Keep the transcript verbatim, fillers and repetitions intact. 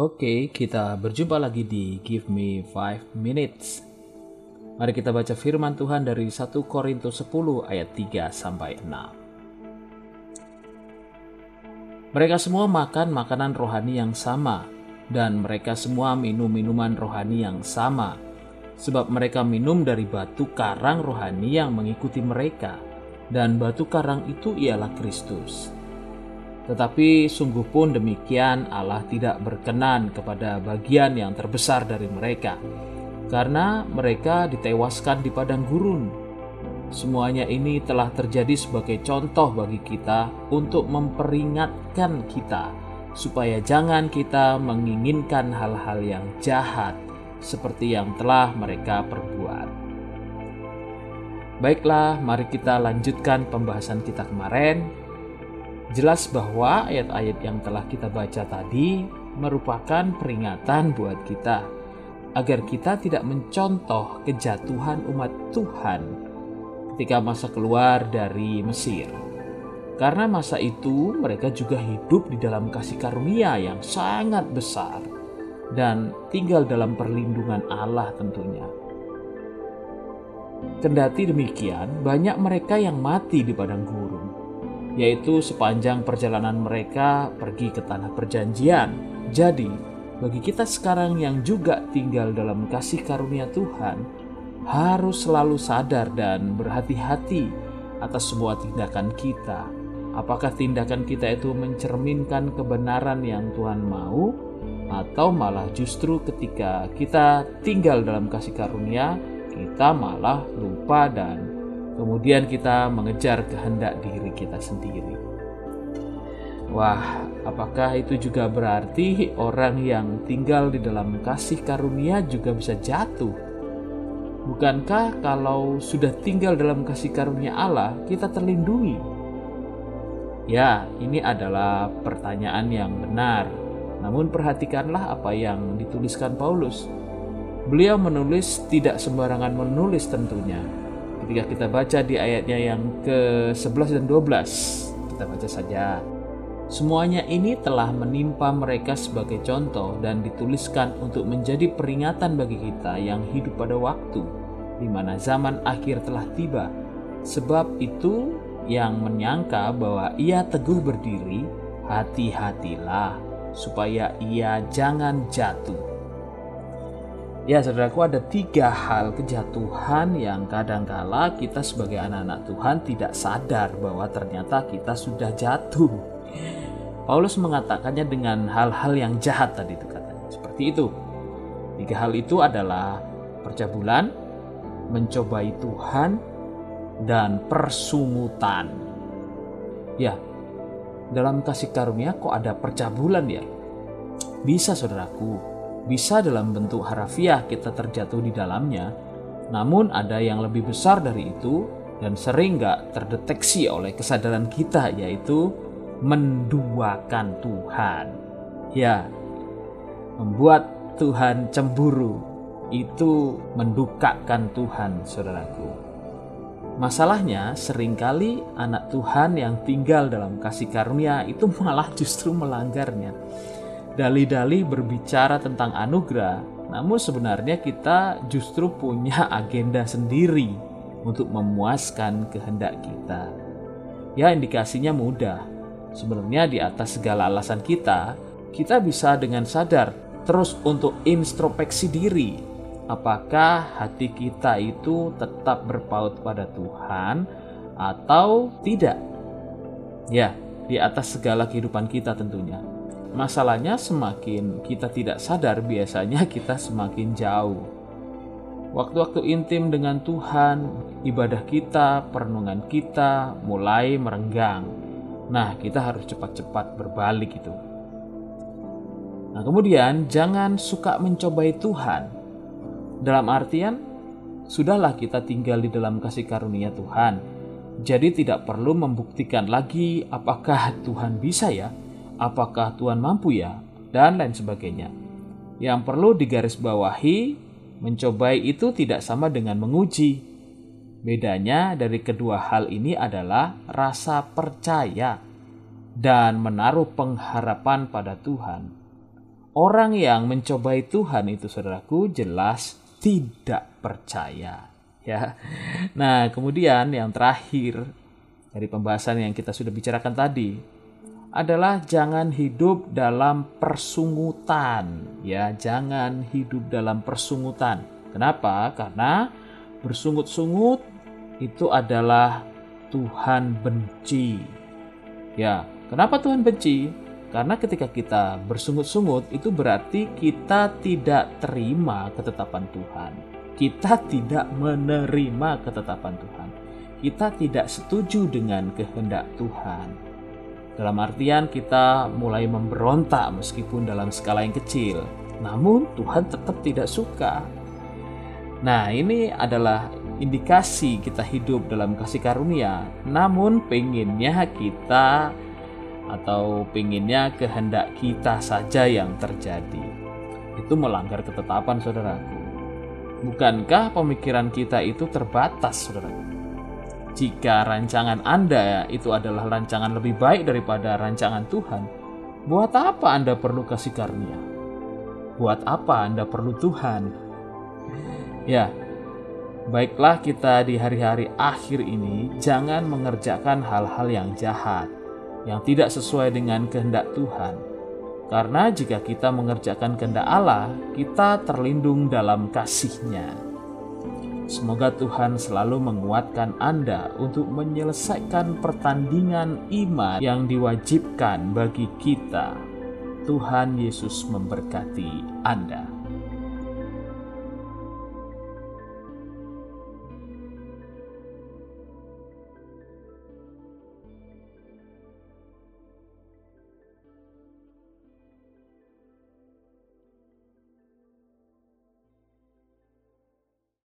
Oke, kita berjumpa lagi di Give Me five Minutes. Mari kita baca firman Tuhan dari satu Korintus sepuluh ayat tiga sampai enam. Mereka semua makan makanan rohani yang sama, dan mereka semua minum minuman rohani yang sama, sebab mereka minum dari batu karang rohani yang mengikuti mereka, dan batu karang itu ialah Kristus. Tetapi sungguh pun demikian Allah tidak berkenan kepada bagian yang terbesar dari mereka, karena mereka ditewaskan di padang gurun. Semuanya ini telah terjadi sebagai contoh bagi kita untuk memperingatkan kita, supaya jangan kita menginginkan hal-hal yang jahat seperti yang telah mereka perbuat. Baiklah, mari kita lanjutkan pembahasan kita kemarin. Jelas bahwa ayat-ayat yang telah kita baca tadi merupakan peringatan buat kita agar kita tidak mencontoh kejatuhan umat Tuhan ketika masa keluar dari Mesir. Karena masa itu mereka juga hidup di dalam kasih karunia yang sangat besar dan tinggal dalam perlindungan Allah tentunya. Kendati demikian, banyak mereka yang mati di padang gurun, yaitu sepanjang perjalanan mereka pergi ke tanah perjanjian. Jadi, bagi kita sekarang yang juga tinggal dalam kasih karunia Tuhan, harus selalu sadar dan berhati-hati atas semua tindakan kita. Apakah tindakan kita itu mencerminkan kebenaran yang Tuhan mau, atau malah justru ketika kita tinggal dalam kasih karunia, kita malah lupa dan kemudian kita mengejar kehendak diri kita sendiri. Wah, apakah itu juga berarti orang yang tinggal di dalam kasih karunia juga bisa jatuh? Bukankah kalau sudah tinggal dalam kasih karunia Allah, kita terlindungi? Ya, ini adalah pertanyaan yang benar. Namun perhatikanlah apa yang dituliskan Paulus. Beliau menulis tidak sembarangan menulis tentunya. Ketika kita baca di ayatnya yang ke sebelas dan dua belas, kita baca saja. Semuanya ini telah menimpa mereka sebagai contoh dan dituliskan untuk menjadi peringatan bagi kita yang hidup pada waktu, di mana zaman akhir telah tiba. Sebab itu yang menyangka bahwa ia teguh berdiri, hati-hatilah supaya ia jangan jatuh. Ya saudaraku, ada tiga hal kejatuhan yang kadangkala kita sebagai anak-anak Tuhan tidak sadar bahwa ternyata kita sudah jatuh. Paulus mengatakannya dengan hal-hal yang jahat tadi itu katanya. Seperti itu. Tiga hal itu adalah percabulan, mencobai Tuhan, dan persumutan. Ya, dalam kasih karunia kok ada percabulan ya? Bisa saudaraku. Bisa dalam bentuk harafiah kita terjatuh di dalamnya, namun ada yang lebih besar dari itu dan sering gak terdeteksi oleh kesadaran kita, yaitu menduakan Tuhan. Ya, membuat Tuhan cemburu itu mendukakan Tuhan, saudaraku. Masalahnya seringkali anak Tuhan yang tinggal dalam kasih karunia itu malah justru melanggarnya. Dalih-dalih berbicara tentang anugerah, namun sebenarnya kita justru punya agenda sendiri untuk memuaskan kehendak kita. Ya, indikasinya mudah. Sebenarnya di atas segala alasan kita, kita bisa dengan sadar terus untuk introspeksi diri. Apakah hati kita itu tetap berpaut pada Tuhan atau tidak? Ya, di atas segala kehidupan kita tentunya. Masalahnya semakin kita tidak sadar, biasanya kita semakin jauh. Waktu-waktu intim dengan Tuhan, ibadah kita, perenungan kita mulai merenggang. Nah, kita harus cepat-cepat berbalik itu. Nah, kemudian jangan suka mencobai Tuhan. Dalam artian, sudahlah kita tinggal di dalam kasih karunia Tuhan. Jadi tidak perlu membuktikan lagi apakah Tuhan bisa ya. Apakah Tuhan mampu ya? Dan lain sebagainya. Yang perlu digarisbawahi, mencobai itu tidak sama dengan menguji. Bedanya dari kedua hal ini adalah rasa percaya dan menaruh pengharapan pada Tuhan. Orang yang mencobai Tuhan itu, saudaraku, jelas tidak percaya. Ya. Nah, kemudian yang terakhir dari pembahasan yang kita sudah bicarakan tadi adalah jangan hidup dalam persungutan. Ya, jangan hidup dalam persungutan. Kenapa? Karena bersungut-sungut itu adalah Tuhan benci. Ya, kenapa Tuhan benci? Karena ketika kita bersungut-sungut itu berarti kita tidak terima ketetapan Tuhan. Kita tidak menerima ketetapan Tuhan. Kita tidak setuju dengan kehendak Tuhan. Dalam artian kita mulai memberontak meskipun dalam skala yang kecil. Namun Tuhan tetap tidak suka. Nah, ini adalah indikasi kita hidup dalam kasih karunia. Namun pengennya kita atau pengennya kehendak kita saja yang terjadi. Itu melanggar ketetapan, saudaraku. Bukankah pemikiran kita itu terbatas, saudaraku? Jika rancangan Anda itu adalah rancangan lebih baik daripada rancangan Tuhan, buat apa Anda perlu kasih karunia? Buat apa Anda perlu Tuhan? Ya, baiklah kita di hari-hari akhir ini jangan mengerjakan hal-hal yang jahat, yang tidak sesuai dengan kehendak Tuhan. Karena jika kita mengerjakan kehendak Allah, kita terlindung dalam kasih-Nya. Semoga Tuhan selalu menguatkan Anda untuk menyelesaikan pertandingan iman yang diwajibkan bagi kita. Tuhan Yesus memberkati Anda.